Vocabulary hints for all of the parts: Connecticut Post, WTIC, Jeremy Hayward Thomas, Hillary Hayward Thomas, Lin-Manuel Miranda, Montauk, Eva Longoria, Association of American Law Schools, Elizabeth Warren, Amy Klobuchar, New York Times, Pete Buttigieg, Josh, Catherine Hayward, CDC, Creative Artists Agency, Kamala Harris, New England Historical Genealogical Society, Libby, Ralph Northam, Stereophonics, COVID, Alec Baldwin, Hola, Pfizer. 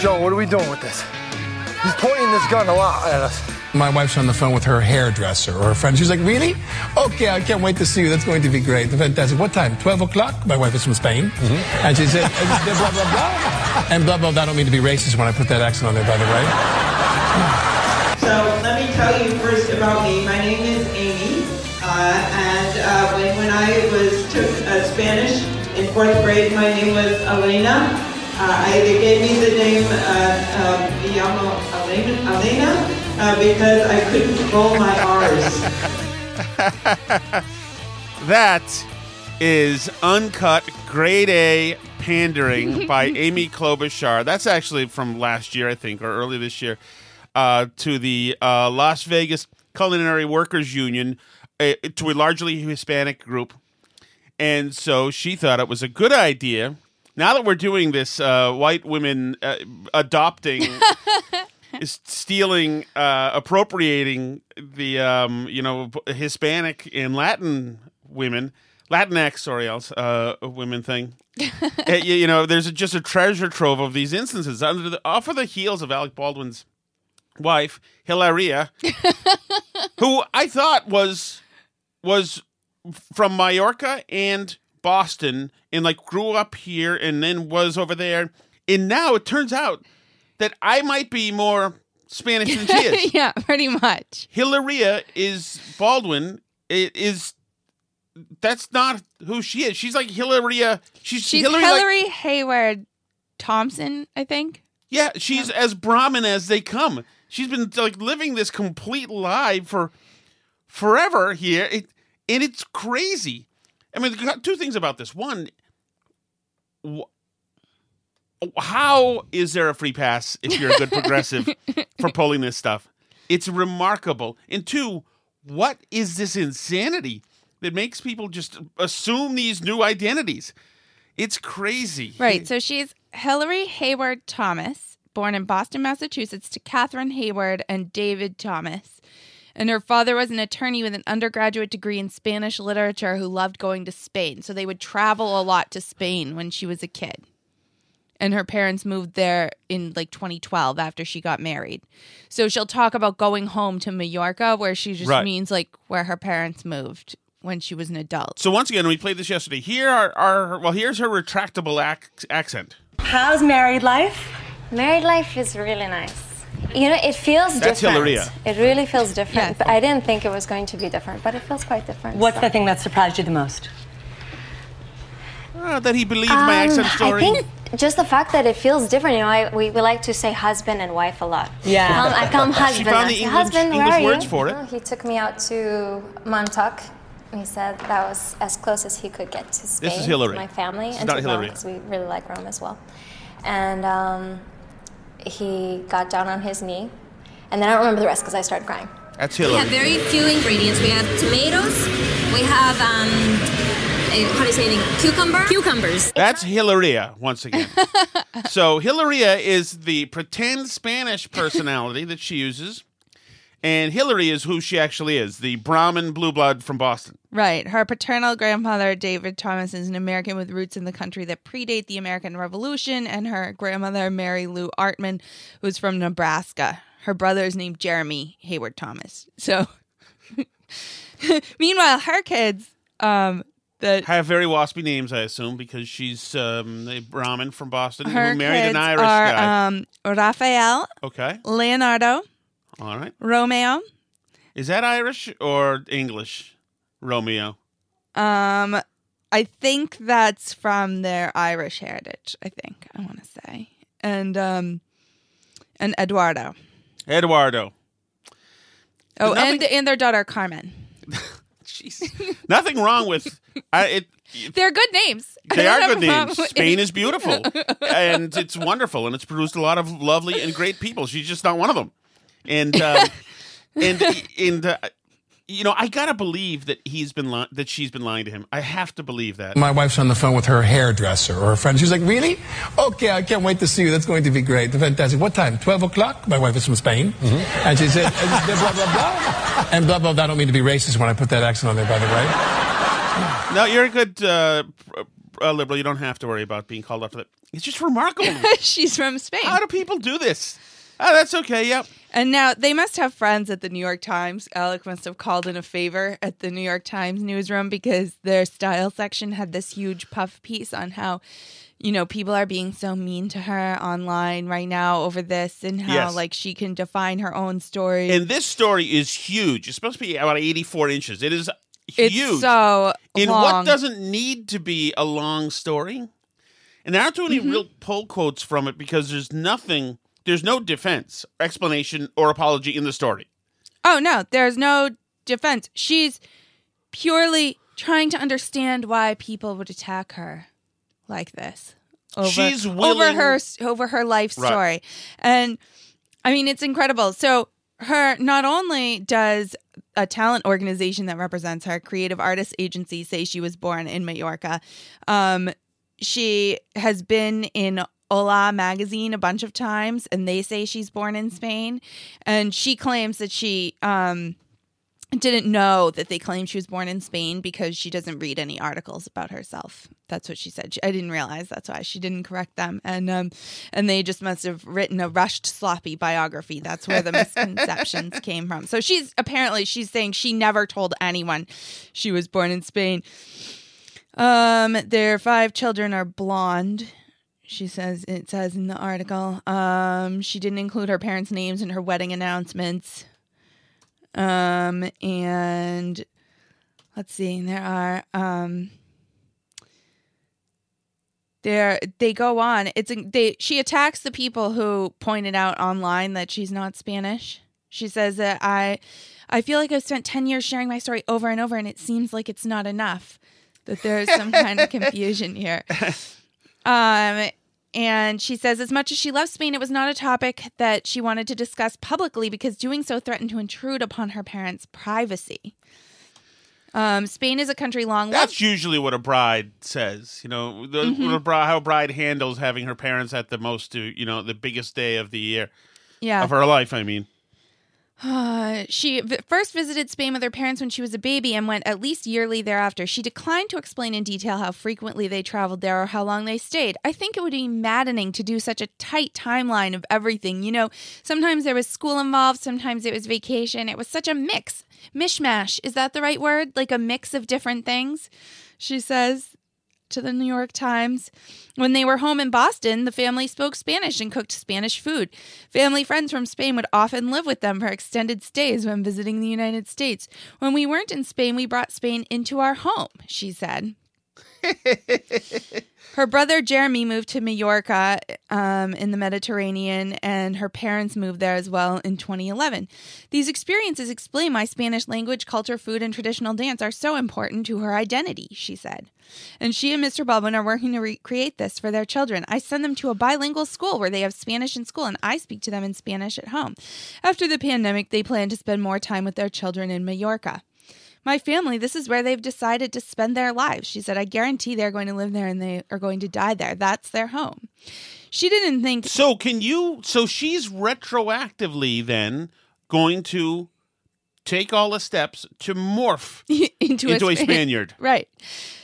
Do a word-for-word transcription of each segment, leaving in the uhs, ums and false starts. Joe, what are we doing with this? He's pointing this gun a lot at us. My wife's on the phone with her hairdresser or her friend. She's like, really? Okay, I can't wait to see you. That's going to be great. Fantastic. What time? twelve o'clock? My wife is from Spain. Mm-hmm. And she said, blah, blah, blah. And blah, blah, blah. I don't mean to be racist when I put that accent on there, by the way. So let me tell you first about me. My name is Amy. Uh, and uh, when, when I was took uh, Spanish in fourth grade, my name was Elena. Uh, I, they gave me the name uh, uh, Guillermo Elena uh, because I couldn't roll my R's. That is uncut grade A pandering by Amy Klobuchar. That's actually from last year, I think, or early this year, uh, to the uh, Las Vegas Culinary Workers Union, uh, to a largely Hispanic group. And so she thought it was a good idea. Now that we're doing this, uh, white women uh, adopting, is stealing, uh, appropriating the um, you know Hispanic and Latin women, Latinx, sorry, uh, women thing. uh, you, you know, there's a, just a treasure trove of these instances under the off of the heels of Alec Baldwin's wife, Hilaria, who I thought was was from Mallorca and Boston, and like grew up here and then was over there, and now it turns out that I might be more Spanish than she is. Yeah, pretty much. Hilaria is Baldwin. It is that's not who she is. She's like Hilaria. She's, she's Hillary, Hillary like, Hayward Thompson, I think. Yeah, she's yeah. as Brahmin as they come. She's been like living this complete lie for forever here, it, and it's crazy. I mean, two things about this. One, wh- how is there a free pass if you're a good progressive for pulling this stuff? It's remarkable. And two, what is this insanity that makes people just assume these new identities? It's crazy. Right. So she's Hillary Hayward Thomas, born in Boston, Massachusetts, to Catherine Hayward and David Thomas. And her father was an attorney with an undergraduate degree in Spanish literature who loved going to Spain. So they would travel a lot to Spain when she was a kid. And her parents moved there in like twenty twelve after she got married. So she'll talk about going home to Mallorca, where she just right. means like where her parents moved when she was an adult. So once again, we played this yesterday. Here are, are well, here's her retractable ac- accent. How's married life? Married life is really nice. You know, it feels that's different. Hilaria. It really feels different. Yes. But I didn't think it was going to be different, but it feels quite different. What's so. the thing that surprised you the most? Uh, that he believed um, my accent story. I think just the fact that it feels different. You know, I, we, we like to say husband and wife a lot. Yeah. Come, I come husband. She found the English, husband, English words for it. Oh, he took me out to Montauk He said that was as close as he could get to Spain. This is Hillary. My family. It's not Hillary. Because we really like Rome as well. And um, he got down on his knee. And then I don't remember the rest because I started crying. That's Hillary. We have very few ingredients. We have tomatoes. We have, um, a, how do you say it? Cucumber? Cucumbers. That's Hilaria, once again. So Hilaria is the pretend Spanish personality that she uses. And Hillary is who she actually is, the Brahmin blue blood from Boston. Right. Her paternal grandfather, David Thomas, is an American with roots in the country that predate the American Revolution, and her grandmother, Mary Lou Artman, was from Nebraska. Her brother is named Jeremy Hayward Thomas. So, meanwhile, her kids... Um, the have very waspy names, I assume, because she's um, a Brahmin from Boston who married an Irish are, guy. Um, Raphael. Okay. Leonardo. All right. Romeo. Is that Irish or English? Romeo. Um, I think that's from their Irish heritage, I think, I want to say. And um, and Eduardo. Eduardo. Oh, nothing... and and their daughter, Carmen. Jeez. Nothing wrong with... I, it, it, They're good names. They are good names. Spain is beautiful. And it's wonderful. And it's produced a lot of lovely and great people. She's just not one of them. And uh, and and uh, you know, I gotta believe that he's been li- that she's been lying to him. I have to believe that. My wife's on the phone with her hairdresser or her friend. She's like, "Really? Okay, I can't wait to see you. That's going to be great, fantastic. What time? Twelve o'clock." My wife is from Spain, mm-hmm. and she said, "Blah blah blah," and blah blah blah. I don't mean to be racist when I put that accent on there, by the way. No, you're a good uh, uh, liberal. You don't have to worry about being called up for that. It's just remarkable. She's from Spain. How do people do this? Oh, that's okay, yep. And now, they must have friends at the New York Times. Alec must have called in a favor at the New York Times newsroom because their style section had this huge puff piece on how, you know, people are being so mean to her online right now over this and how, yes. like, she can define her own story. And this story is huge. It's supposed to be about eighty-four inches. It is huge. It's so in long. What doesn't need to be a long story. And there aren't too many mm-hmm. real pull quotes from it because there's nothing... There's no defense, explanation, or apology in the story. Oh, no. There's no defense. She's purely trying to understand why people would attack her like this. Over, She's willing... Over her, over her life story. Right. And, I mean, it's incredible. So, her not only does a talent organization that represents her, Creative Artists Agency, say she was born in Mallorca, um, she has been in... Hola magazine a bunch of times, and they say she's born in Spain. And she claims that she um, didn't know that they claimed she was born in Spain because she doesn't read any articles about herself. That's what she said. She, I didn't realize that's why she didn't correct them. And um, and they just must have written a rushed, sloppy biography. That's where the misconceptions came from. So she's apparently she's saying she never told anyone she was born in Spain. Um, their five children are blonde. She says, it says in the article, um, she didn't include her parents' names in her wedding announcements. Um, and let's see, there are, um, there, they go on. It's, they, she attacks the people who pointed out online that she's not Spanish. She says that I, I feel like I've spent ten years sharing my story over and over, and it seems like it's not enough, that there's some kind of confusion here. Um, and she says, as much as she loves Spain, it was not a topic that she wanted to discuss publicly because doing so threatened to intrude upon her parents' privacy. Um, Spain is a country long... That's loved- usually what a bride says, you know, the, mm-hmm. a bri- how a bride handles having her parents at the most, you know, the biggest day of the year. Yeah. Of her life, I mean. Uh, she v- first visited Spain with her parents when she was a baby and went at least yearly thereafter. She declined to explain in detail how frequently they traveled there or how long they stayed. I think it would be maddening to do such a tight timeline of everything. You know, sometimes there was school involved, sometimes it was vacation. It was such a mix. Mishmash, is that the right word? Like a mix of different things, she says to the New York Times. When they were home in Boston, the family spoke Spanish and cooked Spanish food. Family friends from Spain would often live with them for extended stays when visiting the United States. When we weren't in Spain, we brought Spain into our home, she said. Her brother Jeremy moved to Mallorca um, in the Mediterranean, and her parents moved there as well in twenty eleven. These experiences explain why Spanish language, culture, food, and traditional dance are so important to her identity, she said. And she and Mister Baldwin are working to recreate this for their children. I send them to a bilingual school where they have Spanish in school, and I speak to them in Spanish at home. After the pandemic, they plan to spend more time with their children in Mallorca. My family, this is where they've decided to spend their lives. She said, I guarantee they're going to live there and they are going to die there. That's their home. She didn't think... So can you... So she's retroactively then going to take all the steps to morph into, into a, Sp- a Spaniard. Right.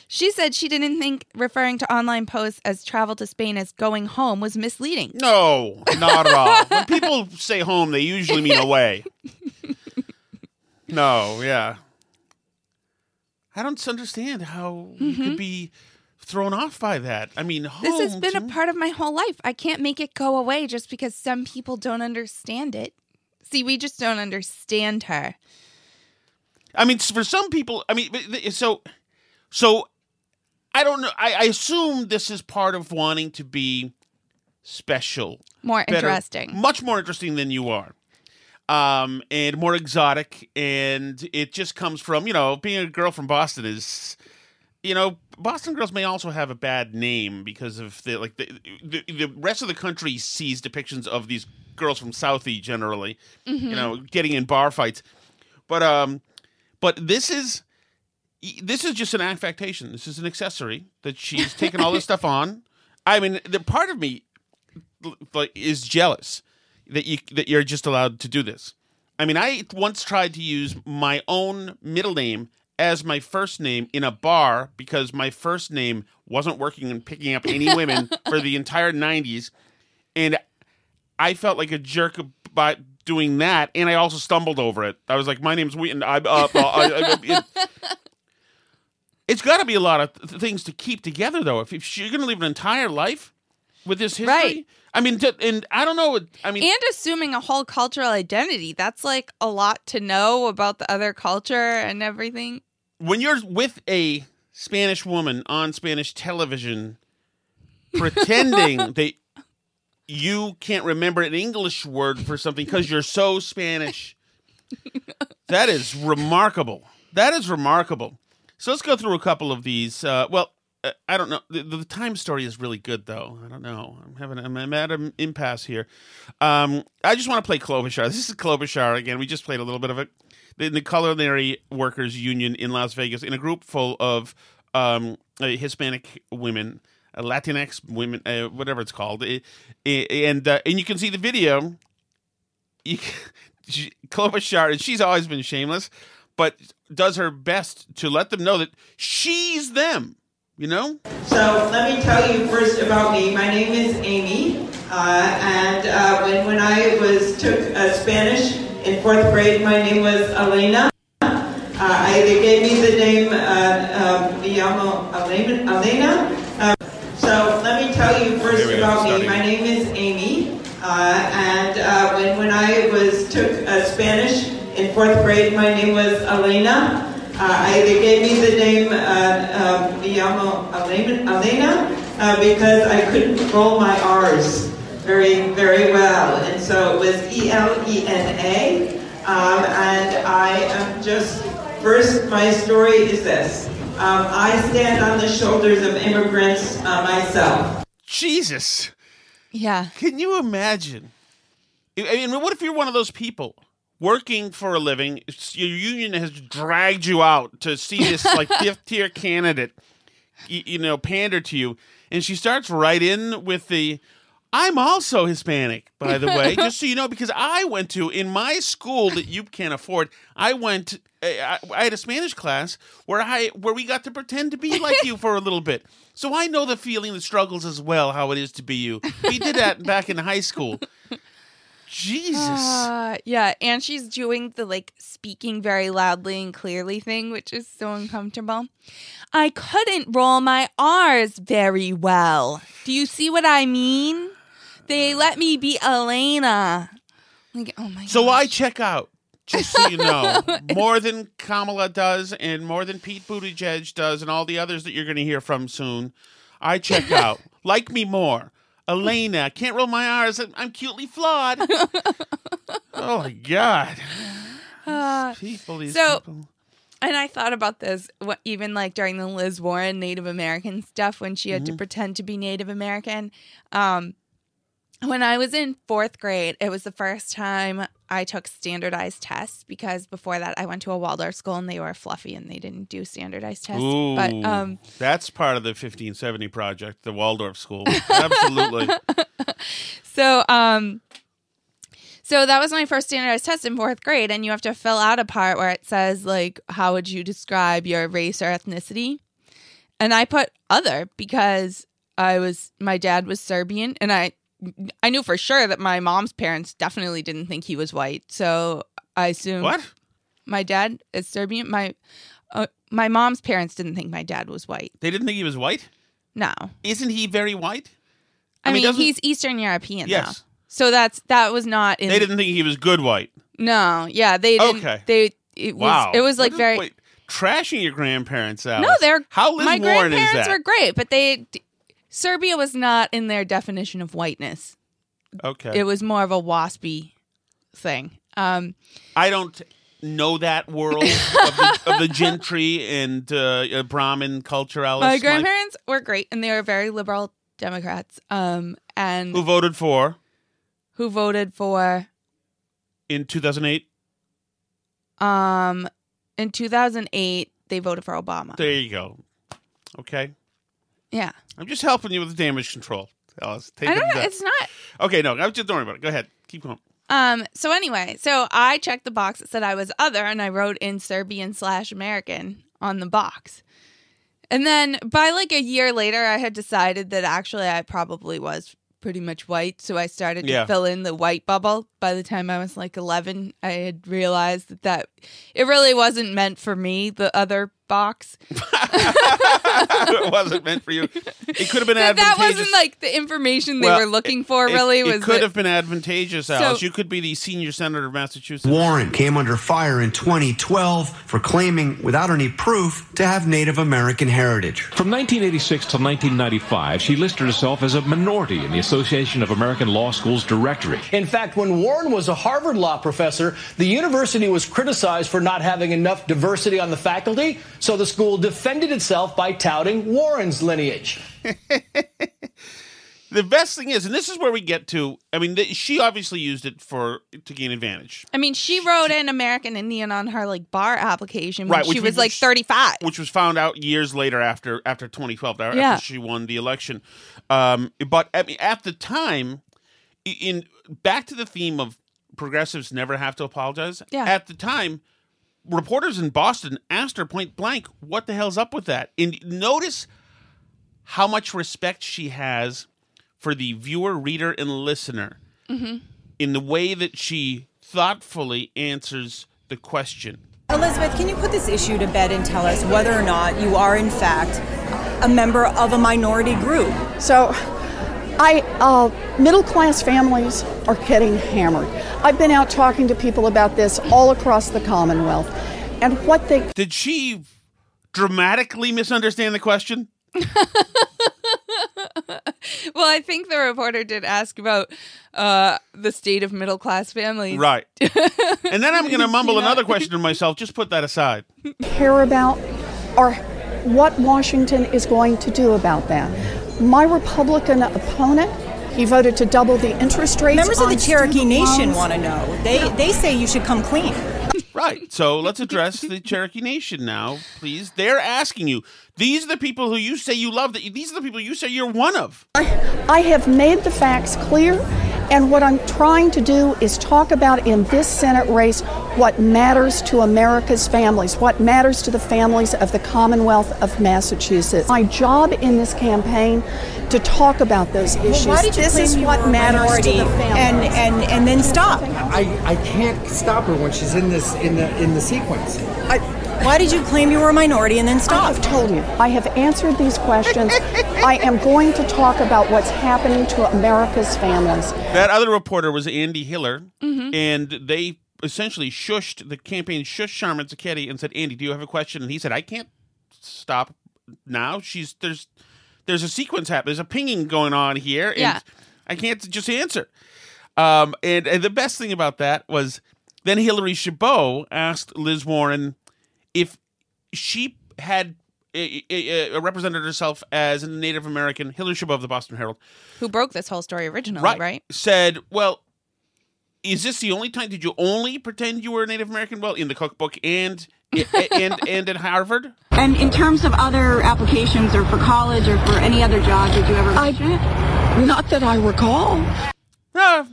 She said she didn't think referring to online posts as travel to Spain as going home was misleading. No, not at all. When people say home, they usually mean away. No, yeah. I don't understand how mm-hmm. you could be thrown off by that. I mean, home... This has been to... a part of my whole life. I can't make it go away just because some people don't understand it. See, we just don't understand her. I mean, for some people, I mean, so, so I don't know. I, I assume this is part of wanting to be special. More better, interesting. Much more interesting than you are. Um, and more exotic, and it just comes from, you know, being a girl from Boston is, you know, Boston girls may also have a bad name because of the, like, the, the, the rest of the country sees depictions of these girls from Southie generally, mm-hmm. you know, getting in bar fights. But, um, but this is, this is just an affectation. This is an accessory that she's taken all this stuff on. I mean, the part of me, like, is jealous. That you that you're just allowed to do this. I mean, I once tried to use my own middle name as my first name in a bar because my first name wasn't working and picking up any women for the entire nineties, and I felt like a jerk by doing that. And I also stumbled over it. I was like, "My name's Wheaton." I'm up. Uh, uh, it, it's got to be a lot of th- things to keep together, though. If, if you're going to live an entire life with this history. Right. I mean, and I don't know. I mean, and assuming a whole cultural identity—that's like a lot to know about the other culture and everything. When you're with a Spanish woman on Spanish television, pretending that you can't remember an English word for something because you're so Spanish—that is remarkable. That is remarkable. So let's go through a couple of these. Uh, well. I don't know. The, the time story is really good, though. I don't know. I'm having. I'm, I'm at an impasse here. Um, I just want to play Klobuchar. This is Klobuchar again. We just played a little bit of it. The, the Culinary Workers Union in Las Vegas, in a group full of um, uh, Hispanic women, uh, Latinx women, uh, whatever it's called, it, it, and uh, and you can see the video. You, she, Klobuchar, and she's always been shameless, but does her best to let them know that she's them. You know? So let me tell you first about me. My name is Amy, uh, and uh, when, when I was took uh, Spanish in fourth grade, my name was Elena. Uh, I, they gave me the name uh, um, me llamo Elena. Elena. Uh, so let me tell you first about me. My name is Amy, uh, and uh, when, when I was took uh, Spanish in fourth grade, my name was Elena. Uh, I, they gave me the name uh, um, me llamo Elena uh, because I couldn't roll my R's very, very well. And so it was E L E N A. Um, and I am just, first, my story is this. Um, I stand on the shoulders of immigrants uh, myself. Jesus. Yeah. Can you imagine? I mean, what if you're one of those people? Working for a living, your union has dragged you out to see this like fifth tier candidate, you, you know, pander to you, and she starts right in with the, "I'm also Hispanic, by the way, just so you know, because I went to in my school that you can't afford. I went, I, I had a Spanish class where I where we got to pretend to be like you for a little bit, so I know the feeling, the struggles as well, how it is to be you. We did that back in high school." Jesus. Uh, yeah, and she's doing the, like, speaking very loudly and clearly thing, which is so uncomfortable. I couldn't roll my R's very well. Do you see what I mean? They let me be Elena. Like, oh, my God. So gosh. I check out. Just so you know, more than Kamala does and more than Pete Buttigieg does and all the others that you're going to hear from soon, I check out. Like me more. Elena. Can't roll my R's. I'm cutely flawed. Oh, my God. Uh, these people, these so, people. And I thought about this what, even like during the Liz Warren Native American stuff when she had mm-hmm. to pretend to be Native American. Um, when I was in fourth grade, it was the first time I took standardized tests because before that I went to a Waldorf school and they were fluffy and they didn't do standardized tests. Ooh, but um, that's part of the fifteen seventy project, the Waldorf school. Absolutely. So, um, so that was my first standardized test in fourth grade, and you have to fill out a part where it says like, how would you describe your race or ethnicity? And I put other because I was my dad was Serbian, and I. I knew for sure that my mom's parents definitely didn't think he was white, so I assumed. What? My dad is Serbian. My uh, my mom's parents didn't think my dad was white. They didn't think he was white? No. Isn't he very white? I, I mean, doesn't... he's Eastern European, yes. though. So that's that was not. In... They didn't think he was good white. No. Yeah. They didn't. Okay. They. It wow. Was, it was like what very is, wait, trashing your grandparents out. No, they're how Liz my Warren grandparents is that? Were great, but they. Serbia was not in their definition of whiteness. Okay. It was more of a waspy thing. Um, I don't know that world of, the, of the gentry and uh, Brahmin culturalists. My grandparents my... were great, and they were very liberal Democrats. Um, and Who voted for? Who voted for? In two thousand eight? Um, in two thousand eight, they voted for Obama. There you go. Okay. Yeah. I'm just helping you with the damage control. Alice, take I don't it know. It's not. Okay, no. I'm just don't worry about it. Go ahead. Keep going. Um. So anyway, so I checked the box that said I was other, and I wrote in Serbian slash American on the box. And then by like a year later, I had decided that actually I probably was pretty much white, so I started to yeah. fill in the white bubble. By the time I was like eleven, I had realized that, that it really wasn't meant for me, the other box. It wasn't meant for you. It could have been that, advantageous. That wasn't like the information they well, were looking it, for, really. It, it was could it... have been advantageous, Alice. So, you could be the senior senator of Massachusetts. Warren came under fire in twenty twelve for claiming, without any proof, to have Native American heritage. From nineteen eighty-six to nineteen ninety-five, she listed herself as a minority in the Association of American Law Schools directory. In fact, when Warren was a Harvard law professor, the university was criticized for not having enough diversity on the faculty, so the school defended itself by touting Warren's lineage. The best thing is, and this is where we get to, I mean, th- she obviously used it for to gain advantage. I mean, she wrote in American Indian on her, like, bar application when right, she was, was, like, thirty-five. Which was found out years later after after twenty twelve, after yeah. she won the election. Um, but I mean, at the time, in back to the theme of progressives never have to apologize, yeah. at the time, reporters in Boston asked her point blank, what the hell's up with that? And notice how much respect she has for the viewer, reader, and listener mm-hmm. in the way that she thoughtfully answers the question. Elizabeth, can you put this issue to bed and tell us whether or not you are, in fact, a member of a minority group? So, I uh, middle-class families are getting hammered. I've been out talking to people about this all across the Commonwealth, and what they did she dramatically misunderstand the question? Well, I think the reporter did ask about uh, the state of middle-class families, right? And then I'm going to mumble yeah. another question to myself. Just put that aside. Care about or what Washington is going to do about that. My Republican opponent, he voted to double the interest rates. Members of the Cherokee Nation want to know. They yeah. they say you should come clean. Right. So let's address the Cherokee Nation now, please. They're asking you. These are the people who you say you love. These are the people you say you're one of. I, I have made the facts clear, and what I'm trying to do is talk about in this Senate race what matters to America's families, what matters to the families of the Commonwealth of Massachusetts. My job in this campaign to talk about those issues. Well, why did you this is what matters to the families. And, and, and then stop. I, I can't stop her when she's in this in the in the sequence. I, Why did you claim you were a minority and then stop? I have told you. I have answered these questions. I am going to talk about what's happening to America's families. That other reporter was Andy Hiller, mm-hmm. and they essentially shushed, the campaign shushed Sharman Zachetti and said, Andy, do you have a question? And he said, I can't stop now. She's there's there's a sequence happening. There's a pinging going on here. And yeah. I can't just answer. Um, and, and the best thing about that was then Hillary Chabot asked Liz Warren if she had uh, uh, represented herself as a Native American. Hillary Chabot of the Boston Herald, who broke this whole story originally, right? right? Said, well, is this the only time? Did you only pretend you were a Native American? Well, in the cookbook and and, and and at Harvard. And in terms of other applications, or for college, or for any other job, did you ever mention I, it? Not that I recall. Uh,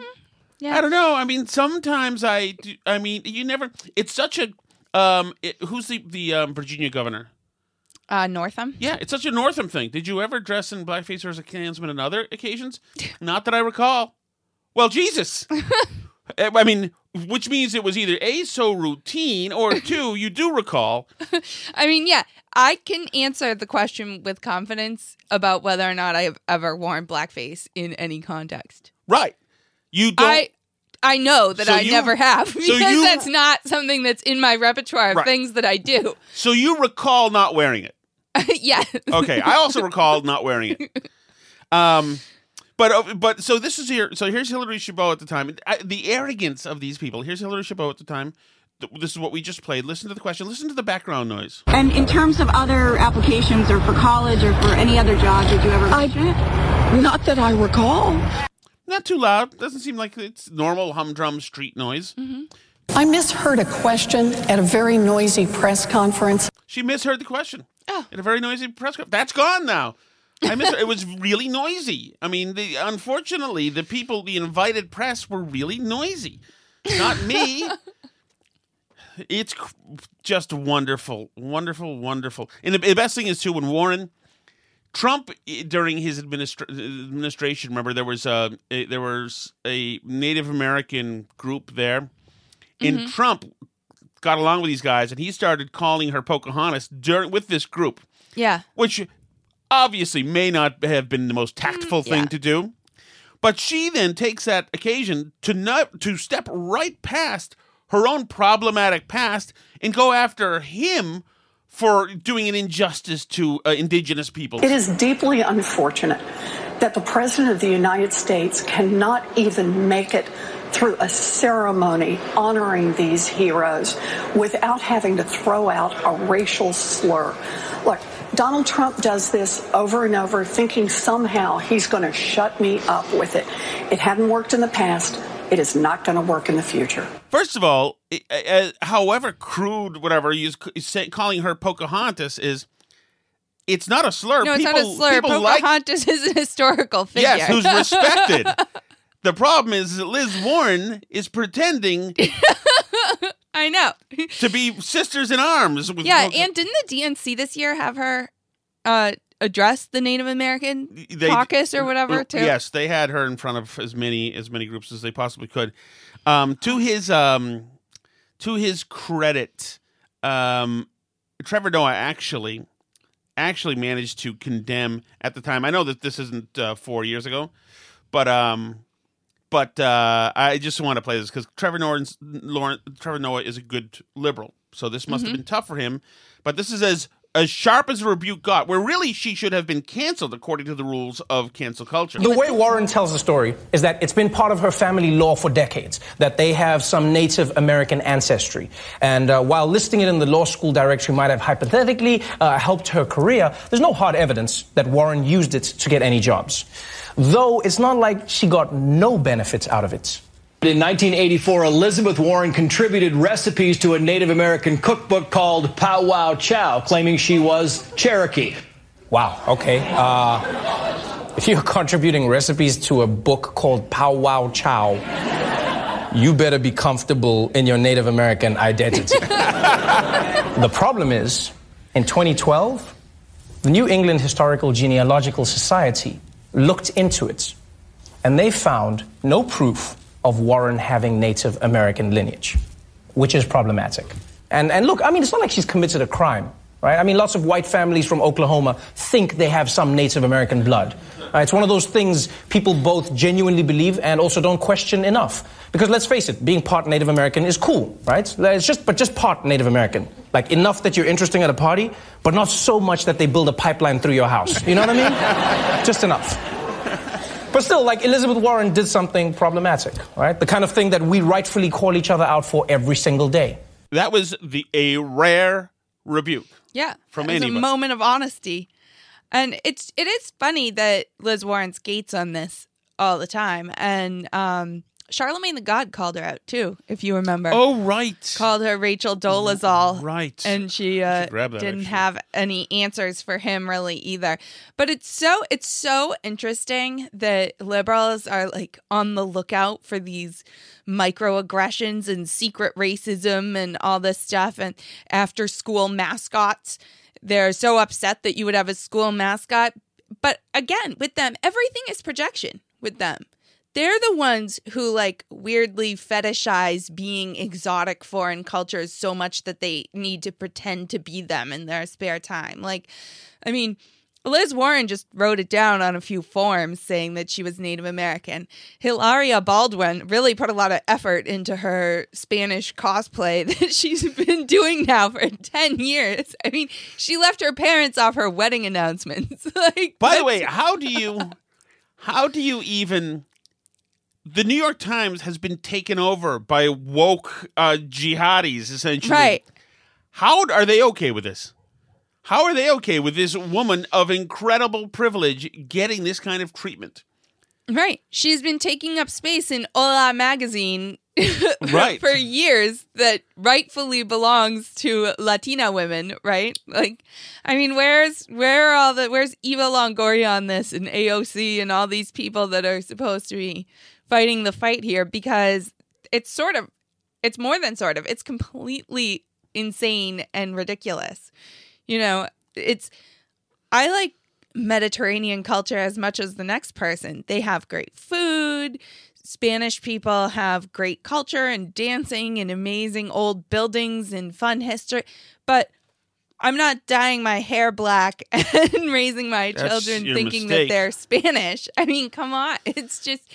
yeah. I don't know. I mean, sometimes I. Do, I mean, you never. It's such a. Um, it, who's the the um, Virginia governor? Uh, Northam. Yeah, it's such a Northam thing. Did you ever dress in blackface or as a Klansman on other occasions? Not that I recall. Well, Jesus. I mean, which means it was either A, so routine, or two, you do recall. I mean, yeah, I can answer the question with confidence about whether or not I have ever worn blackface in any context. Right. You don't. I, I know that so I you, never have, because so you, that's not something that's in my repertoire of right. things that I do. So you recall not wearing it? Yeah. Okay, I also recall not wearing it. Um... But but so this is here. So here's Hillary Chabot at the time. The arrogance of these people. Here's Hillary Chabot at the time. This is what we just played. Listen to the question. Listen to the background noise. And in terms of other applications, or for college, or for any other job, did you ever mention it? Not that I recall. Not too loud. Doesn't seem like it's normal humdrum street noise. Mm-hmm. I misheard a question at a very noisy press conference. She misheard the question oh. at a very noisy press conference. That's gone now. I miss her. It was really noisy. I mean, the, unfortunately, the people, the invited press, were really noisy. Not me. It's just wonderful, wonderful, wonderful. And the, the best thing is, too, when Warren, Trump, during his administra- administration, remember, there was a, a there was a Native American group there, and mm-hmm. Trump got along with these guys, and he started calling her Pocahontas during with this group. Yeah. Which... obviously may not have been the most tactful mm, thing yeah. to do. But she then takes that occasion to not, to step right past her own problematic past and go after him for doing an injustice to uh, indigenous people. It is deeply unfortunate that the President of the United States cannot even make it through a ceremony honoring these heroes without having to throw out a racial slur. Look, Donald Trump does this over and over, thinking somehow he's going to shut me up with it. It hadn't worked in the past. It is not going to work in the future. First of all, however crude, whatever, he's calling her Pocahontas is, it's not a slur. No, it's people, not a slur. Pocahontas like, is a historical figure. Yes, who's respected. The problem is that Liz Warren is pretending... I know. To be sisters in arms. With yeah, both. And didn't the D N C this year have her uh, address the Native American they, caucus or whatever, too? Yes, they had her in front of as many as many groups as they possibly could. Um, to his um, to his credit, um, Trevor Noah actually actually managed to condemn at the time. I know that this isn't uh, four years ago, but... Um, But uh, I just want to play this because Trevor, Trevor Noah is a good liberal. So this must mm-hmm. have been tough for him. But this is as, as sharp as a rebuke got, where really she should have been canceled according to the rules of cancel culture. The way Warren tells the story is that it's been part of her family law for decades, that they have some Native American ancestry. And uh, while listing it in the law school directory might have hypothetically uh, helped her career, there's no hard evidence that Warren used it to get any jobs. Though it's not like she got no benefits out of it. In nineteen eighty-four, Elizabeth Warren contributed recipes to a Native American cookbook called Pow Wow Chow, claiming she was Cherokee. Wow, okay. Uh, if you're contributing recipes to a book called Pow Wow Chow, you better be comfortable in your Native American identity. The problem is, in twenty twelve, the New England Historical Genealogical Society looked into it, and they found no proof of Warren having Native American lineage, which is problematic. And and look, I mean, it's not like she's committed a crime. right? I mean, lots of white families from Oklahoma think they have some Native American blood. Uh, it's one of those things people both genuinely believe and also don't question enough. Because let's face it, being part Native American is cool, right? It's just, but just part Native American. Like, enough that you're interesting at a party, but not so much that they build a pipeline through your house. You know what I mean? Just enough. But still, like, Elizabeth Warren did something problematic, right? The kind of thing that we rightfully call each other out for every single day. That was the a rare rebuke. Yeah. From anybody. It was a moment of honesty. And it's it is funny that Liz Warren skates on this all the time. And um, Charlemagne the God called her out, too, if you remember. Oh, right. Called her Rachel Dolezal. Right. And she uh, didn't actually. have any answers for him, really, either. But it's so it's so interesting that liberals are, like, on the lookout for these microaggressions and secret racism and all this stuff. And after-school mascots. They're so upset that you would have a school mascot. But again, with them, everything is projection with them. They're the ones who, like, weirdly fetishize being exotic foreign cultures so much that they need to pretend to be them in their spare time. Like, I mean, Liz Warren just wrote it down on a few forms saying that she was Native American. Hilaria Baldwin really put a lot of effort into her Spanish cosplay that she's been doing now for ten years. I mean, she left her parents off her wedding announcements. Like, by the way, how do you, how do you even... The New York Times has been taken over by woke uh, jihadis, essentially. Right. How are they okay with this? How are they okay with this woman of incredible privilege getting this kind of treatment? Right. She's been taking up space in Hola magazine right. for years that rightfully belongs to Latina women, right? Like, I mean, where's where are all the where's Eva Longoria on this and A O C and all these people that are supposed to be fighting the fight here? Because it's sort of, it's more than sort of, it's completely insane and ridiculous. You know, it's, I like Mediterranean culture as much as the next person. They have great food. Spanish people have great culture and dancing and amazing old buildings and fun history. But I'm not dyeing my hair black and raising my That's children thinking mistake. that they're Spanish. I mean, come on. It's just,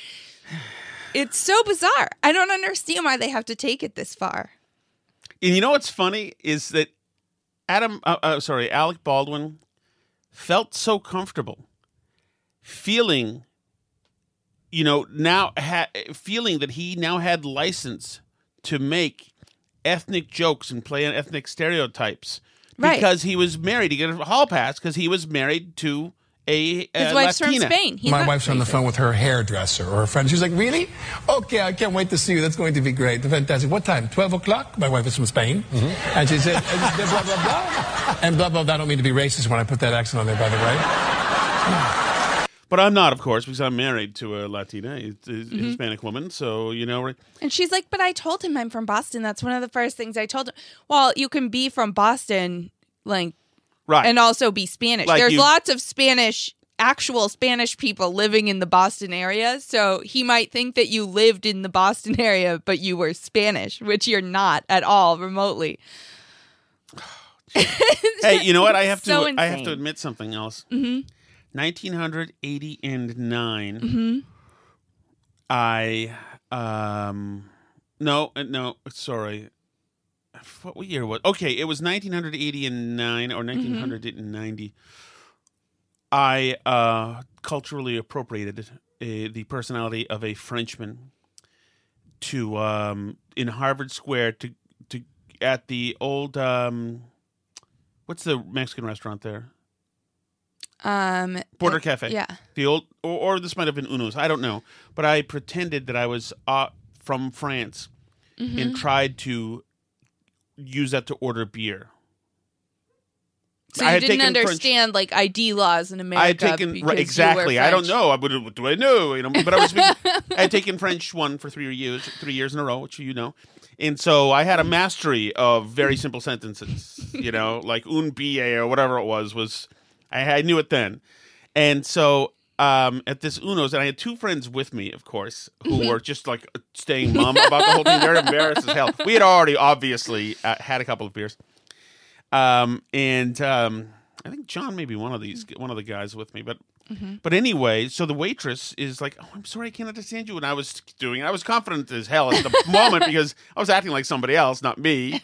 it's so bizarre. I don't understand why they have to take it this far. And you know what's funny is that Adam, uh, uh, sorry, Alec Baldwin felt so comfortable feeling, you know, now ha- feeling that he now had license to make ethnic jokes and play on ethnic stereotypes right. because he was married. He got a hall pass because he was married to a, a His wife's Latina. from Spain. He's My wife's racist. on the phone with her hairdresser or her friend. She's like, really? Okay, I can't wait to see you. That's going to be great. Fantastic. What time? twelve o'clock? My wife is from Spain. Mm-hmm. And she said, and blah, blah, blah. And blah, blah, blah. I don't mean to be racist when I put that accent on there, by the way. But I'm not, of course, because I'm married to a Latina, a mm-hmm. Hispanic woman. So, you know. Right? And she's like, but I told him I'm from Boston. That's one of the first things I told him. Well, you can be from Boston, like, right. And also be Spanish. Like There's you, lots of Spanish, actual Spanish people living in the Boston area. So he might think that you lived in the Boston area, but you were Spanish, which you're not at all remotely. Hey, you know what? I have so to insane. I have to admit something else. Mm-hmm. nineteen eighty-nine Mm-hmm. I um no no sorry. What year was okay? It was nineteen eighty-nine or nineteen ninety. Mm-hmm. I uh, culturally appropriated a, the personality of a Frenchman to um, in Harvard Square to to at the old um, what's the Mexican restaurant there? Um, Border it, Cafe. Yeah, the old or, or this might have been Uno's. I don't know, but I pretended that I was uh, from France mm-hmm. and tried to. Use that to order beer. So you I had didn't taken understand French, like I D laws in America. I had taken right, exactly. I don't know. I would. What do I know? You know. But I was. Speaking, I had taken French one for three years, three years in a row, which you know, and so I had a mastery of very simple sentences. You know, like un billet or whatever it was. Was I, I knew it then, and so. Um, at this Uno's, and I had two friends with me, of course, who mm-hmm. were just like staying mum about the whole thing. They're embarrassed as hell. We had already obviously uh, had a couple of beers. Um, and um, I think John may be one of these, one of the guys with me, but. Mm-hmm. But anyway, so the waitress is like, "Oh, I'm sorry, I can't understand you." And I was doing, I was confident as hell at the moment because I was acting like somebody else, not me.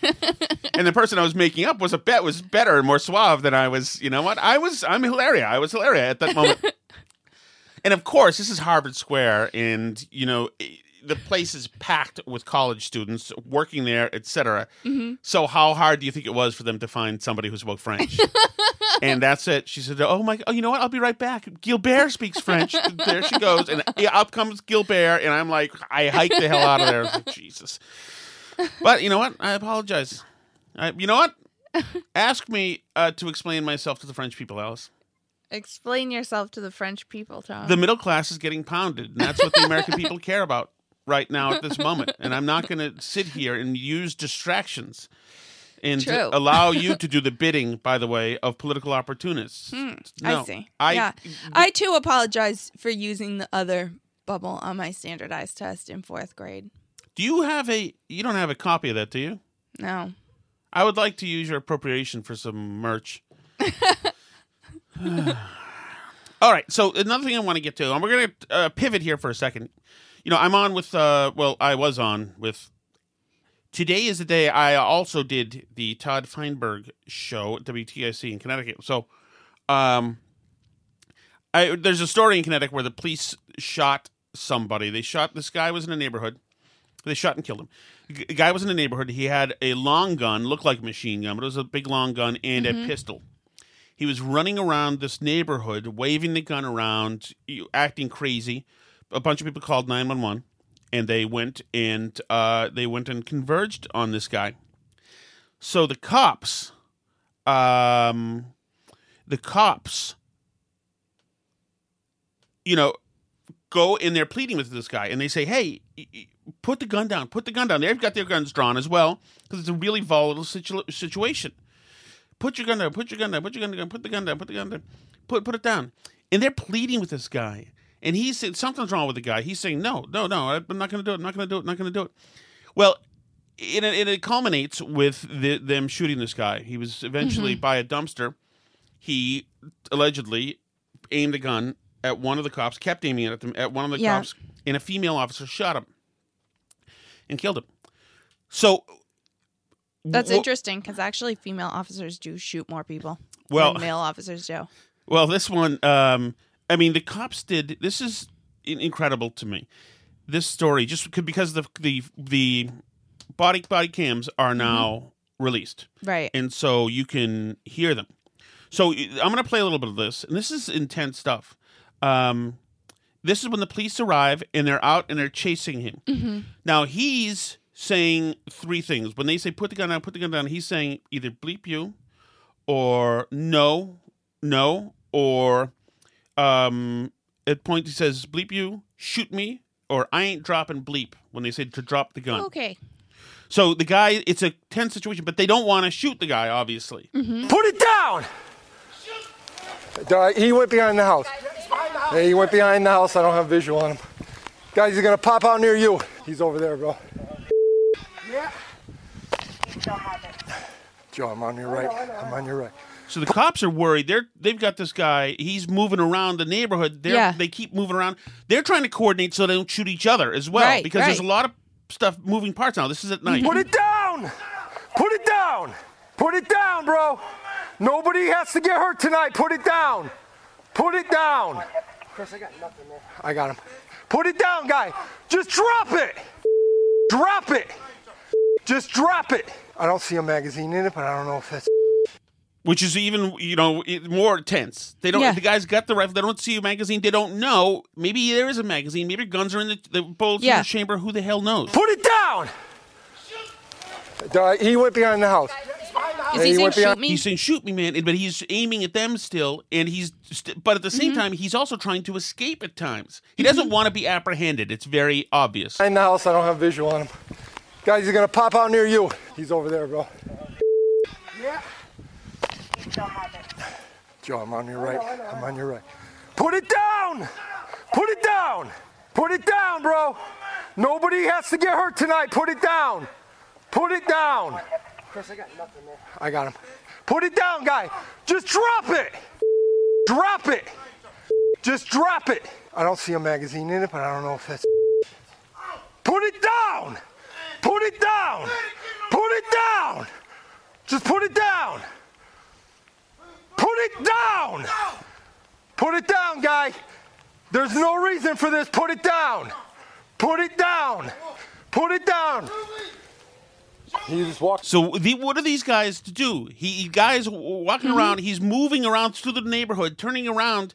And the person I was making up was a bet was better and more suave than I was. You know what? I was, I'm Hilaria. I was Hilaria at that moment. And of course, this is Harvard Square, and you know the place is packed with college students working there, et cetera. Mm-hmm. So how hard do you think it was for them to find somebody who spoke French? And that's it. She said, "Oh my! Oh, you know what? I'll be right back. Gilbert speaks French." There she goes, and up comes Gilbert, and I'm like, I hiked the hell out of there. Like, Jesus. But you know what? I apologize. I, you know what? Ask me uh, to explain myself to the French people, Alice. Explain yourself to the French people, Tom. The middle class is getting pounded, and that's what the American people care about right now at this moment. And I'm not going to sit here and use distractions. And to allow you to do the bidding, by the way, of political opportunists. Hmm, no, I see. I, yeah. th- I, too, apologize for using the other bubble on my standardized test in fourth grade. Do you have a... You don't have a copy of that, do you? No. I would like to use your appropriation for some merch. All right. So another thing I want to get to, and we're going to uh, pivot here for a second. You know, I'm on with... Uh, well, I was on with... Today is the day I also did the Todd Feinberg show at W T I C in Connecticut. So um, I, there's a story in Connecticut where the police shot somebody. They shot – this guy was in a neighborhood. They shot and killed him. The G- guy was in a neighborhood. He had a long gun, looked like a machine gun, but it was a big long gun and mm-hmm. a pistol. He was running around this neighborhood, waving the gun around, acting crazy. A bunch of people called nine one one. And they went and uh, they went and converged on this guy. So the cops, um, the cops, you know, go in there pleading with this guy, and they say, "Hey, put the gun down! Put the gun down!" They've got their guns drawn as well because it's a really volatile situ- situation. Put your gun down! Put your gun down! Put your gun down! Put the gun down! Put the gun down! Put put it down! And they're pleading with this guy. And he said, something's wrong with the guy. He's saying, no, no, no, I'm not going to do it. I'm not going to do it. I'm not going to do it. Well, it, it, it culminates with the, them shooting this guy. He was eventually mm-hmm. by a dumpster. He allegedly aimed a gun at one of the cops, kept aiming it at, them, at one of the yeah. cops, and a female officer shot him and killed him. So that's w- interesting because actually female officers do shoot more people well, than male officers do. Well, this one... Um, I mean, the cops did. This is incredible to me. This story just because the the the body body cams are now mm-hmm. released, right? And so you can hear them. So I'm going to play a little bit of this, and this is intense stuff. Um, this is when the police arrive and they're out and they're chasing him. Mm-hmm. Now he's saying three things when they say put the gun down, put the gun down. He's saying either bleep you, or no, no, or. Um, at point he says, bleep you, shoot me, or I ain't dropping bleep when they say to drop the gun. Okay. So the guy, it's a tense situation, but they don't want to shoot the guy, obviously. Mm-hmm. Put it down! Uh, he went behind the house. Yeah, he went behind the house. I don't have visual on him. Guys, he's going to pop out near you. He's over there, bro. Yeah. Joe, I'm on your right. I'm on your right. So the cops are worried. They're they've got this guy. He's moving around the neighborhood. They're, yeah. They keep moving around. They're trying to coordinate so they don't shoot each other as well right, because right. there's a lot of stuff moving parts now. This is at night. Put it down. Put it down. Put it down, bro. Nobody has to get hurt tonight. Put it down. Put it down. Chris, I got nothing, man. I got him. Put it down, guy. Just drop it. Drop it. Just drop it. I don't see a magazine in it, but I don't know if that's... Which is even, you know, more tense. They don't. Yeah. The guy's got the rifle. They don't see a magazine. They don't know. Maybe there is a magazine. Maybe guns are in the, the bullets yeah. in the chamber. Who the hell knows? Put it down! Uh, he went behind the house. Is he, he saying shoot me? He's saying shoot me, man. But he's aiming at them still. And he's, st- but at the same mm-hmm. time, he's also trying to escape at times. He doesn't mm-hmm. want to be apprehended. It's very obvious. Behind the house, I don't have visual on him. Guys, he's going to pop out near you. He's over there, bro. Yeah. Joe, I'm on your right. I know, I know. I'm on your right. Put it down! Put it down! Put it down, bro! Nobody has to get hurt tonight. Put it down! Put it down! Chris, I got nothing there. I got him. Put it down, guy. Just drop it. Drop it. Just drop it. I don't see a magazine in it, but I don't know if that's... Put it down. Put it down. Put it down. Just put it down. Put it down. Put it down, guy. There's no reason for this. Put it down. Put it down. Put it down. He just walked. So the, what are these guys to do? He guys walking mm-hmm. around. He's moving around through the neighborhood, turning around.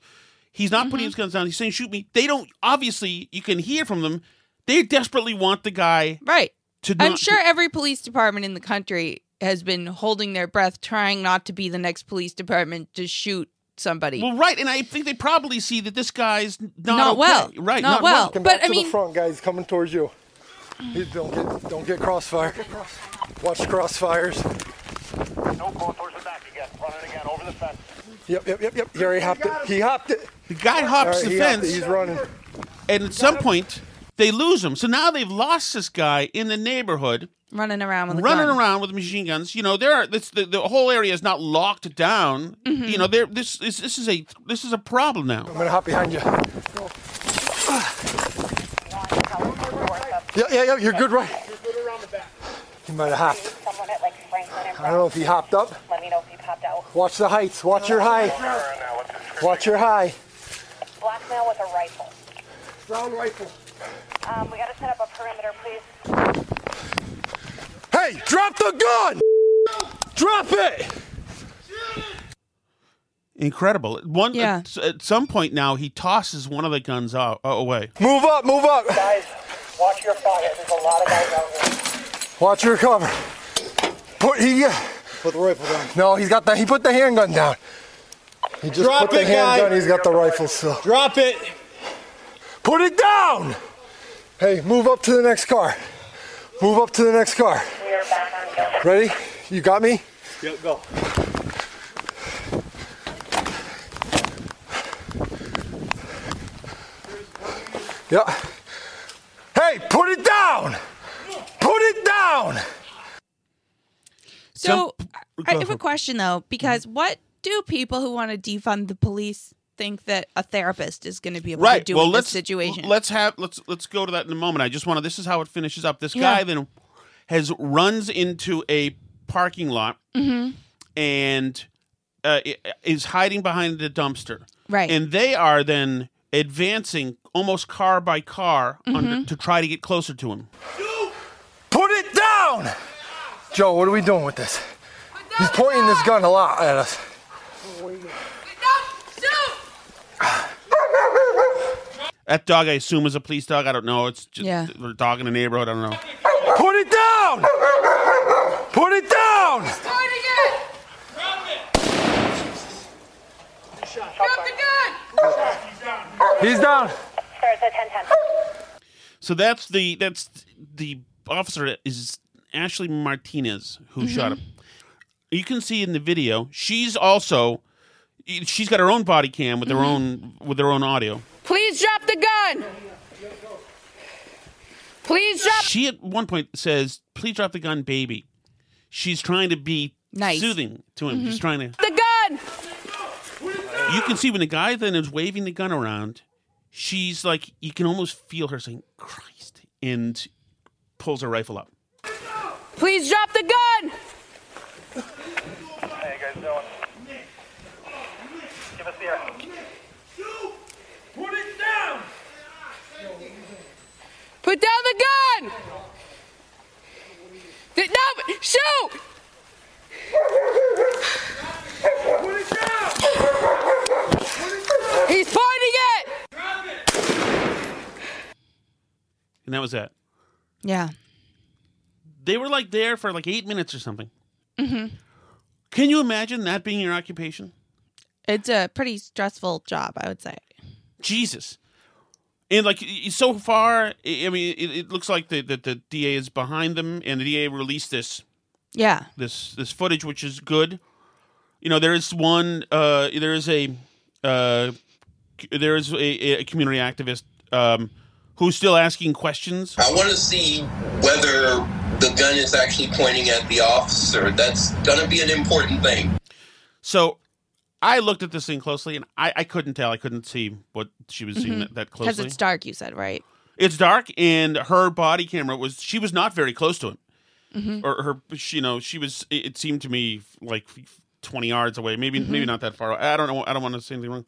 He's not mm-hmm. putting his guns down. He's saying, shoot me. They don't, obviously, you can hear from them. They desperately want the guy. Right. To not, I'm sure every police department in the country has been holding their breath, trying not to be the next police department to shoot somebody. Well, right. And I think they probably see that this guy's not, not okay. well. Right. Not, not well. well. Come back but, to I mean, the front, guys. Coming towards you. He don't get don't get crossfire. Watch crossfires. No, go towards the back again. Run it again over the fence. Yep, yep, yep, yep. Here he hopped it. He hopped it. The guy hops right, the fence. Hopped it. He's running. And at some point, they lose him. So now they've lost this guy in the neighborhood. Running around with a gun. Running around with machine guns. You know, there are, this, the the whole area is not locked down. Mm-hmm. You know, there this is this is a this is a problem now. I'm gonna hop behind you. Go. Yeah, yeah, yeah, you're good, right? You're good around the back. He might have hopped. I don't know if he hopped up. Let me know if he popped out. Watch the heights. Watch your high. Watch your high. Blackmail with a rifle. Brown rifle. Um, we got to set up a perimeter, please. Hey, drop the gun! Drop it! Incredible. One, yeah. at, at some point now, he tosses one of the guns out, uh, away. Move up, move up! Guys, watch your fire. There's a lot of guys out here. Watch your cover. Put he uh, put the rifle down. No, he's got the he put the handgun down. He just Drop put it, the handgun. He's got the rifle still. Drop it. Put it down. Hey, move up to the next car. Move up to the next car. We are back on go. Ready? You got me? Yep, go. Yeah. Hey, put it down! Put it down! So, I have a question, though, because what do people who want to defund the police think that a therapist is going to be able right. to do well, in this situation? Let's have let's let's go to that in a moment. I just want to, this is how it finishes up. This yeah. guy then has runs into a parking lot mm-hmm. and uh, is hiding behind the dumpster. Right. And they are then advancing almost car by car mm-hmm. under, to try to get closer to him. Put it down! Joe, what are we doing with this? He's pointing this gun a lot at us. That dog, I assume, is a police dog. I don't know. It's just yeah. a dog in the neighborhood. I don't know. Put it down! Put it down! Let's do it again! Drop it! Drop the gun! He's down. He's down. Sir, it's a ten ten. So that's the that's the officer is Ashley Martinez who mm-hmm. shot him. You can see in the video, she's also she's got her own body cam with mm-hmm. her own with her own audio. Please drop the gun. Please drop. She at one point says, "Please drop the gun, baby." She's trying to be nice, soothing to him. Mm-hmm. She's trying to the gun. You can see when the guy then is waving the gun around, she's like, you can almost feel her saying, Christ, and pulls her rifle up. Please drop the gun! How you guys doing? Give us the air. Put it down! Put down the gun! No, shoot! Put it down! He's pointing it! Grab it! And that was that. Yeah. They were like there for like eight minutes or something. Mm-hmm. Can you imagine that being your occupation? It's a pretty stressful job, I would say. Jesus. And like so far, I mean, it, it looks like the, the, the D A is behind them, and the D A released this. Yeah. This this footage, which is good. You know, there is one. Uh, there is a. Uh, there is a, a community activist um, who's still asking questions. I want to see whether the gun is actually pointing at the officer. That's going to be an important thing. So I looked at this thing closely, and I, I couldn't tell. I couldn't see what she was seeing mm-hmm. that, that closely. Because it's dark, you said, right? It's dark, and her body camera was, she was not very close to him. Mm-hmm. Or her, you know, she was, it seemed to me like twenty yards away. Maybe mm-hmm. maybe not that far. I don't know. I don't want to say anything wrong.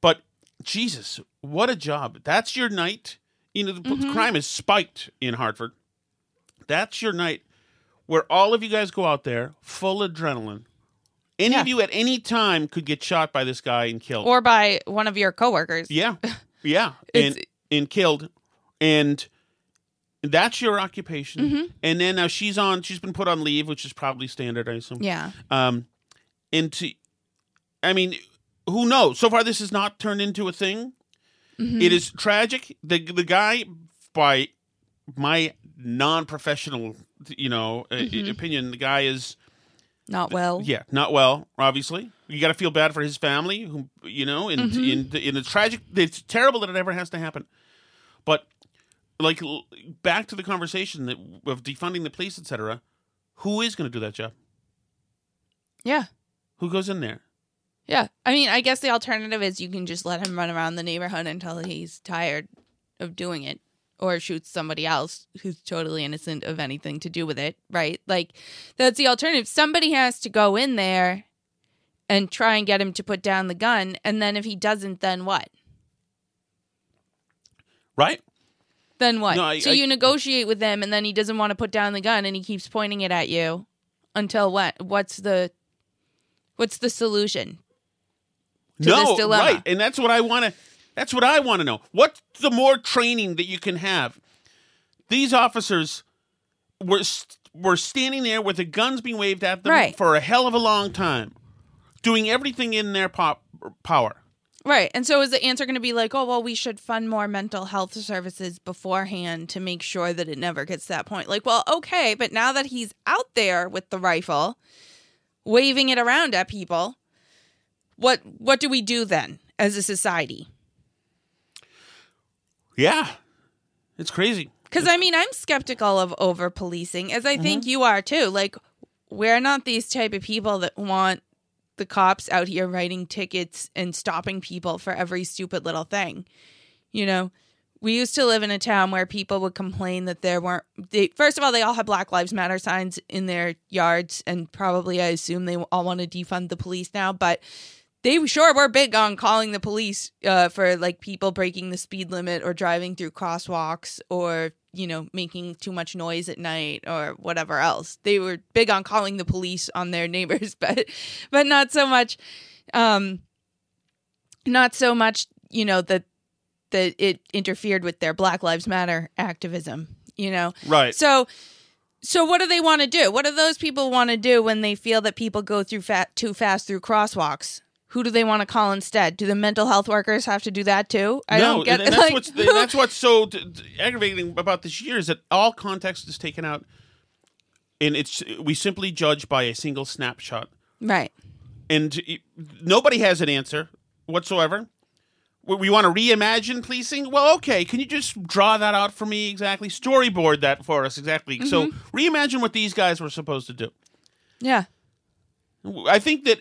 But Jesus, what a job. That's your night. You know, the mm-hmm. crime is spiked in Hartford. That's your night where all of you guys go out there full adrenaline. Any yeah. of you at any time could get shot by this guy and killed. Or by one of your coworkers. Yeah. Yeah. and, and killed. And that's your occupation. Mm-hmm. And then now she's on, she's been put on leave, which is probably standard, I assume. Yeah. Um, and to, I mean, who knows? So far, this has not turned into a thing. Mm-hmm. It is tragic. The the guy, by my non-professional, you know, mm-hmm. opinion, the guy is not well. Yeah, not well. Obviously, you got to feel bad for his family, who you know, and mm-hmm. in in the tragic. It's terrible that it ever has to happen, but. Like, back to the conversation that, of defunding the police, et cetera, who is going to do that job? Yeah. Who goes in there? Yeah. I mean, I guess the alternative is you can just let him run around the neighborhood until he's tired of doing it or shoot somebody else who's totally innocent of anything to do with it, right? Like, that's the alternative. Somebody has to go in there and try and get him to put down the gun, and then if he doesn't, then what? Right? Then what? No, I, so you I, negotiate with them, and then he doesn't want to put down the gun, and he keeps pointing it at you. Until what? What's the, what's the solution? To no, this dilemma? Right, and that's what I want to. That's what I want to know. What's the more training that you can have? These officers were were standing there with the guns being waved at them right. for a hell of a long time, doing everything in their pop, power. Right. And so is the answer going to be like, oh, well, we should fund more mental health services beforehand to make sure that it never gets to that point? Like, well, okay, but now that he's out there with the rifle, waving it around at people, what what do we do then as a society? Yeah. It's crazy. Because, I mean, I'm skeptical of over-policing, as I mm-hmm. think you are, too. Like, we're not these type of people that want the cops out here writing tickets and stopping people for every stupid little thing. You know, we used to live in a town where people would complain that there weren't, they, first of all, they all had Black Lives Matter signs in their yards. And probably I assume they all want to defund the police now, but they sure were big on calling the police uh, for like people breaking the speed limit or driving through crosswalks or, you know, making too much noise at night or whatever else. They were big on calling the police on their neighbors, but but not so much, um, not so much, you know, that that it interfered with their Black Lives Matter activism, you know? Right. So so what do they want to do? What do those people want to do when they feel that people go through fa- too fast through crosswalks? Who do they want to call instead? Do the mental health workers have to do that too? I no, don't get it. That's, like, what's, that's what's so d- d- aggravating about this year is that all context is taken out, and it's we simply judge by a single snapshot. Right. And it, nobody has an answer whatsoever. We, we want to reimagine policing? Well, okay, can you just draw that out for me exactly? Storyboard that for us exactly. Mm-hmm. So reimagine what these guys were supposed to do. Yeah. I think that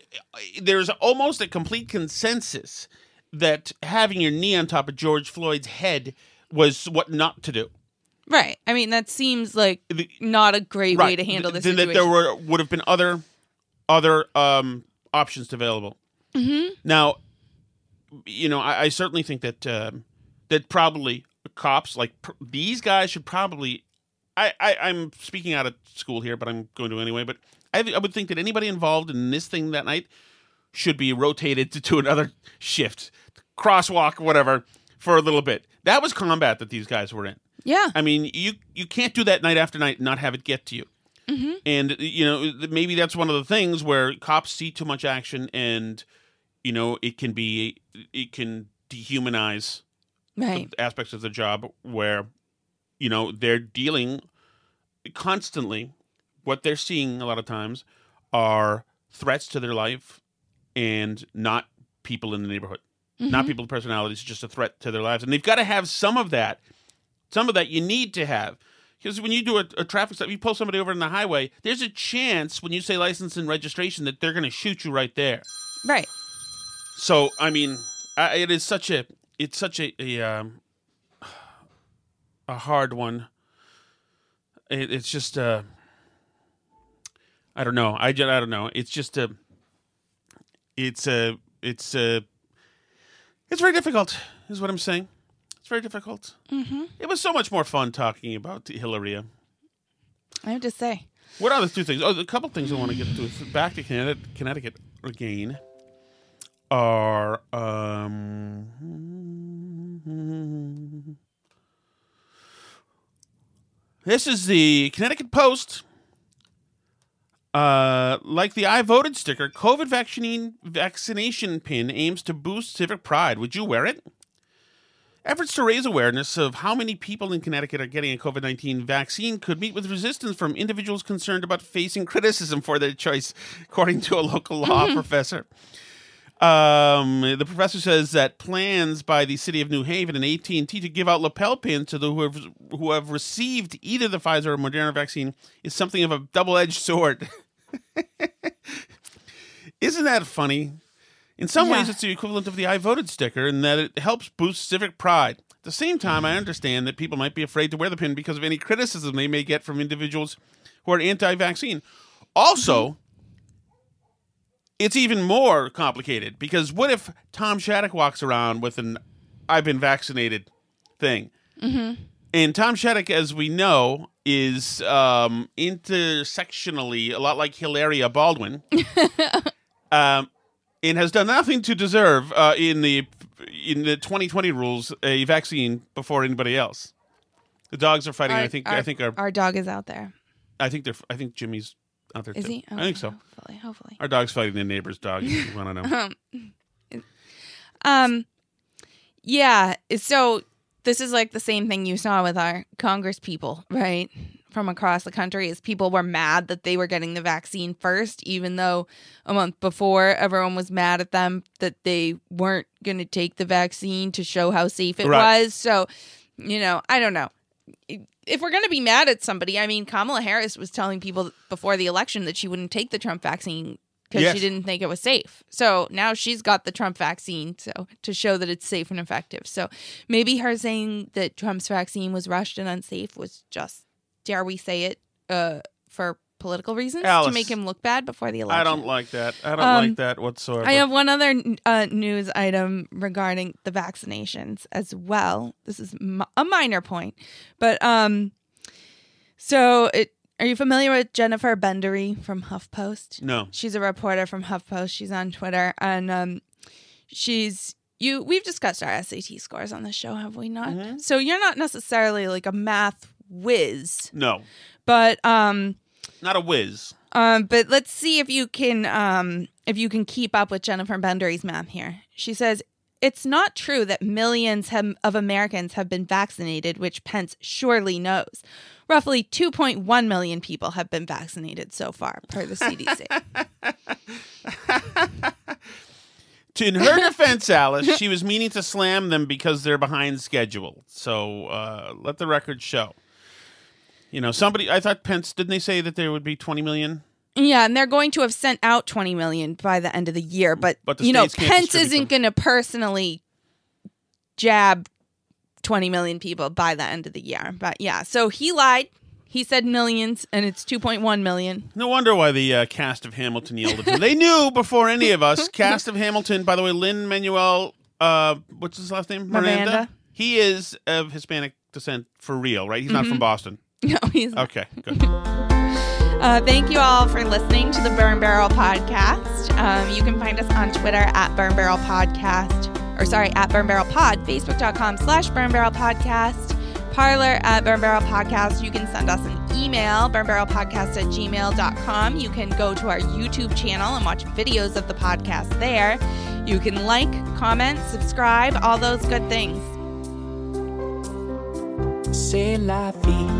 there's almost a complete consensus that having your knee on top of George Floyd's head was what not to do. Right. I mean, that seems like the, not a great right. way to handle this the, situation. That there were, would have been other other um, options available. Mm-hmm. Now, you know, I, I certainly think that um, that probably cops, like pr- these guys should probably... I, I, I'm speaking out of school here, but I'm going to anyway, but... I, th- I would think that anybody involved in this thing that night should be rotated to, to another shift, crosswalk, whatever, for a little bit. That was combat that these guys were in. Yeah. I mean, you, you can't do that night after night and not have it get to you. Mm-hmm. And, you know, maybe that's one of the things where cops see too much action and, you know, it can be, it can dehumanize right. the aspects of the job where, you know, they're dealing constantly. What they're seeing a lot of times are threats to their life and not people in the neighborhood, mm-hmm. not people with personalities, just a threat to their lives. And they've got to have some of that. Some of that you need to have. Because when you do a, a traffic stop, you pull somebody over on the highway, there's a chance when you say license and registration that they're going to shoot you right there. Right. So, I mean, I, it is such a, it's such a, a, um, a hard one. It, it's just, uh, I don't know. I just, I don't know. It's just a, it's a, it's a, it's very difficult is what I'm saying. It's very difficult. Mm-hmm. It was so much more fun talking about Hilaria. I have to say. What are the two things? Oh, a couple things I want to get to. Back to Connecticut again are... Um, this is the Connecticut Post. Uh, like the I voted sticker, COVID vaccine, vaccination pin aims to boost civic pride. Would you wear it? Efforts to raise awareness of how many people in Connecticut are getting a covid nineteen vaccine could meet with resistance from individuals concerned about facing criticism for their choice, according to a local law mm-hmm. professor. Um, the professor says that plans by the city of New Haven and A T and T to give out lapel pins to those who, who have received either the Pfizer or Moderna vaccine is something of a double-edged sword. Isn't that funny? In some yeah. ways, it's the equivalent of the I voted sticker in that it helps boost civic pride. At the same time, I understand that people might be afraid to wear the pin because of any criticism they may get from individuals who are anti-vaccine. Also, it's even more complicated because what if Tom Shattuck walks around with an I've been vaccinated thing? Mm-hmm. And Tom Shattuck, as we know, is um, intersectionally a lot like Hilaria Baldwin. um And has done nothing to deserve uh, in the in the twenty twenty rules a vaccine before anybody else. The dogs are fighting. Our, I think. Our, I think our, our dog is out there. I think they're. I think Jimmy's out there. Is too. He? Okay, I think so. Hopefully, hopefully. Our dog's fighting the neighbor's dog. You want to know? um, um, yeah. So this is like the same thing you saw with our Congress people, right? From across the country is people were mad that they were getting the vaccine first, even though a month before everyone was mad at them that they weren't going to take the vaccine to show how safe it right. was. So, you know, I don't know. If we're going to be mad at somebody, I mean, Kamala Harris was telling people before the election that she wouldn't take the Trump vaccine because yes. she didn't think it was safe. So now she's got the Trump vaccine so to show that it's safe and effective. So maybe her saying that Trump's vaccine was rushed and unsafe was just... Dare we say it uh, for political reasons Alice, to make him look bad before the election? I don't like that. I don't um, like that whatsoever. I have one other uh, news item regarding the vaccinations as well. This is m- a minor point, but um, so it, are you familiar with Jennifer Bendery from HuffPost? No, she's a reporter from HuffPost. She's on Twitter, and um, she's. You, we've discussed our S A T scores on the show, have we not? Mm-hmm. So you're not necessarily like a math whiz. No. But um not a whiz. Um but let's see if you can um if you can keep up with Jennifer Bendery's math here. She says it's not true that millions have, of Americans have been vaccinated, which Pence surely knows. Roughly two point one million people have been vaccinated so far, per the C D C. In her defense, Alice, she was meaning to slam them because they're behind schedule. So uh, let the record show. You know, somebody, I thought Pence, didn't they say that there would be twenty million? Yeah, and they're going to have sent out twenty million by the end of the year. But, but the you know, Pence isn't going to personally jab twenty million people by the end of the year. But yeah, so he lied. He said millions, and it's two point one million. No wonder why the uh, cast of Hamilton yelled at him. They knew before any of us. Cast of Hamilton, by the way, Lin-Manuel, uh, what's his last name? Miranda? Miranda. He is of Hispanic descent for real, right? He's mm-hmm. not from Boston. No, he's not. Okay, good. uh, thank you all for listening to the Burn Barrel Podcast. Um, you can find us on Twitter at Burn Barrel Podcast, or sorry, at Burn Barrel Pod, facebook.com slash Burn Barrel Podcast. Parlor at Burn Barrel Podcast. You can send us an email, burn barrel podcast at gmail dot com. You can go to our YouTube channel and watch videos of the podcast there. You can like, comment, subscribe, all those good things. C'est la vie.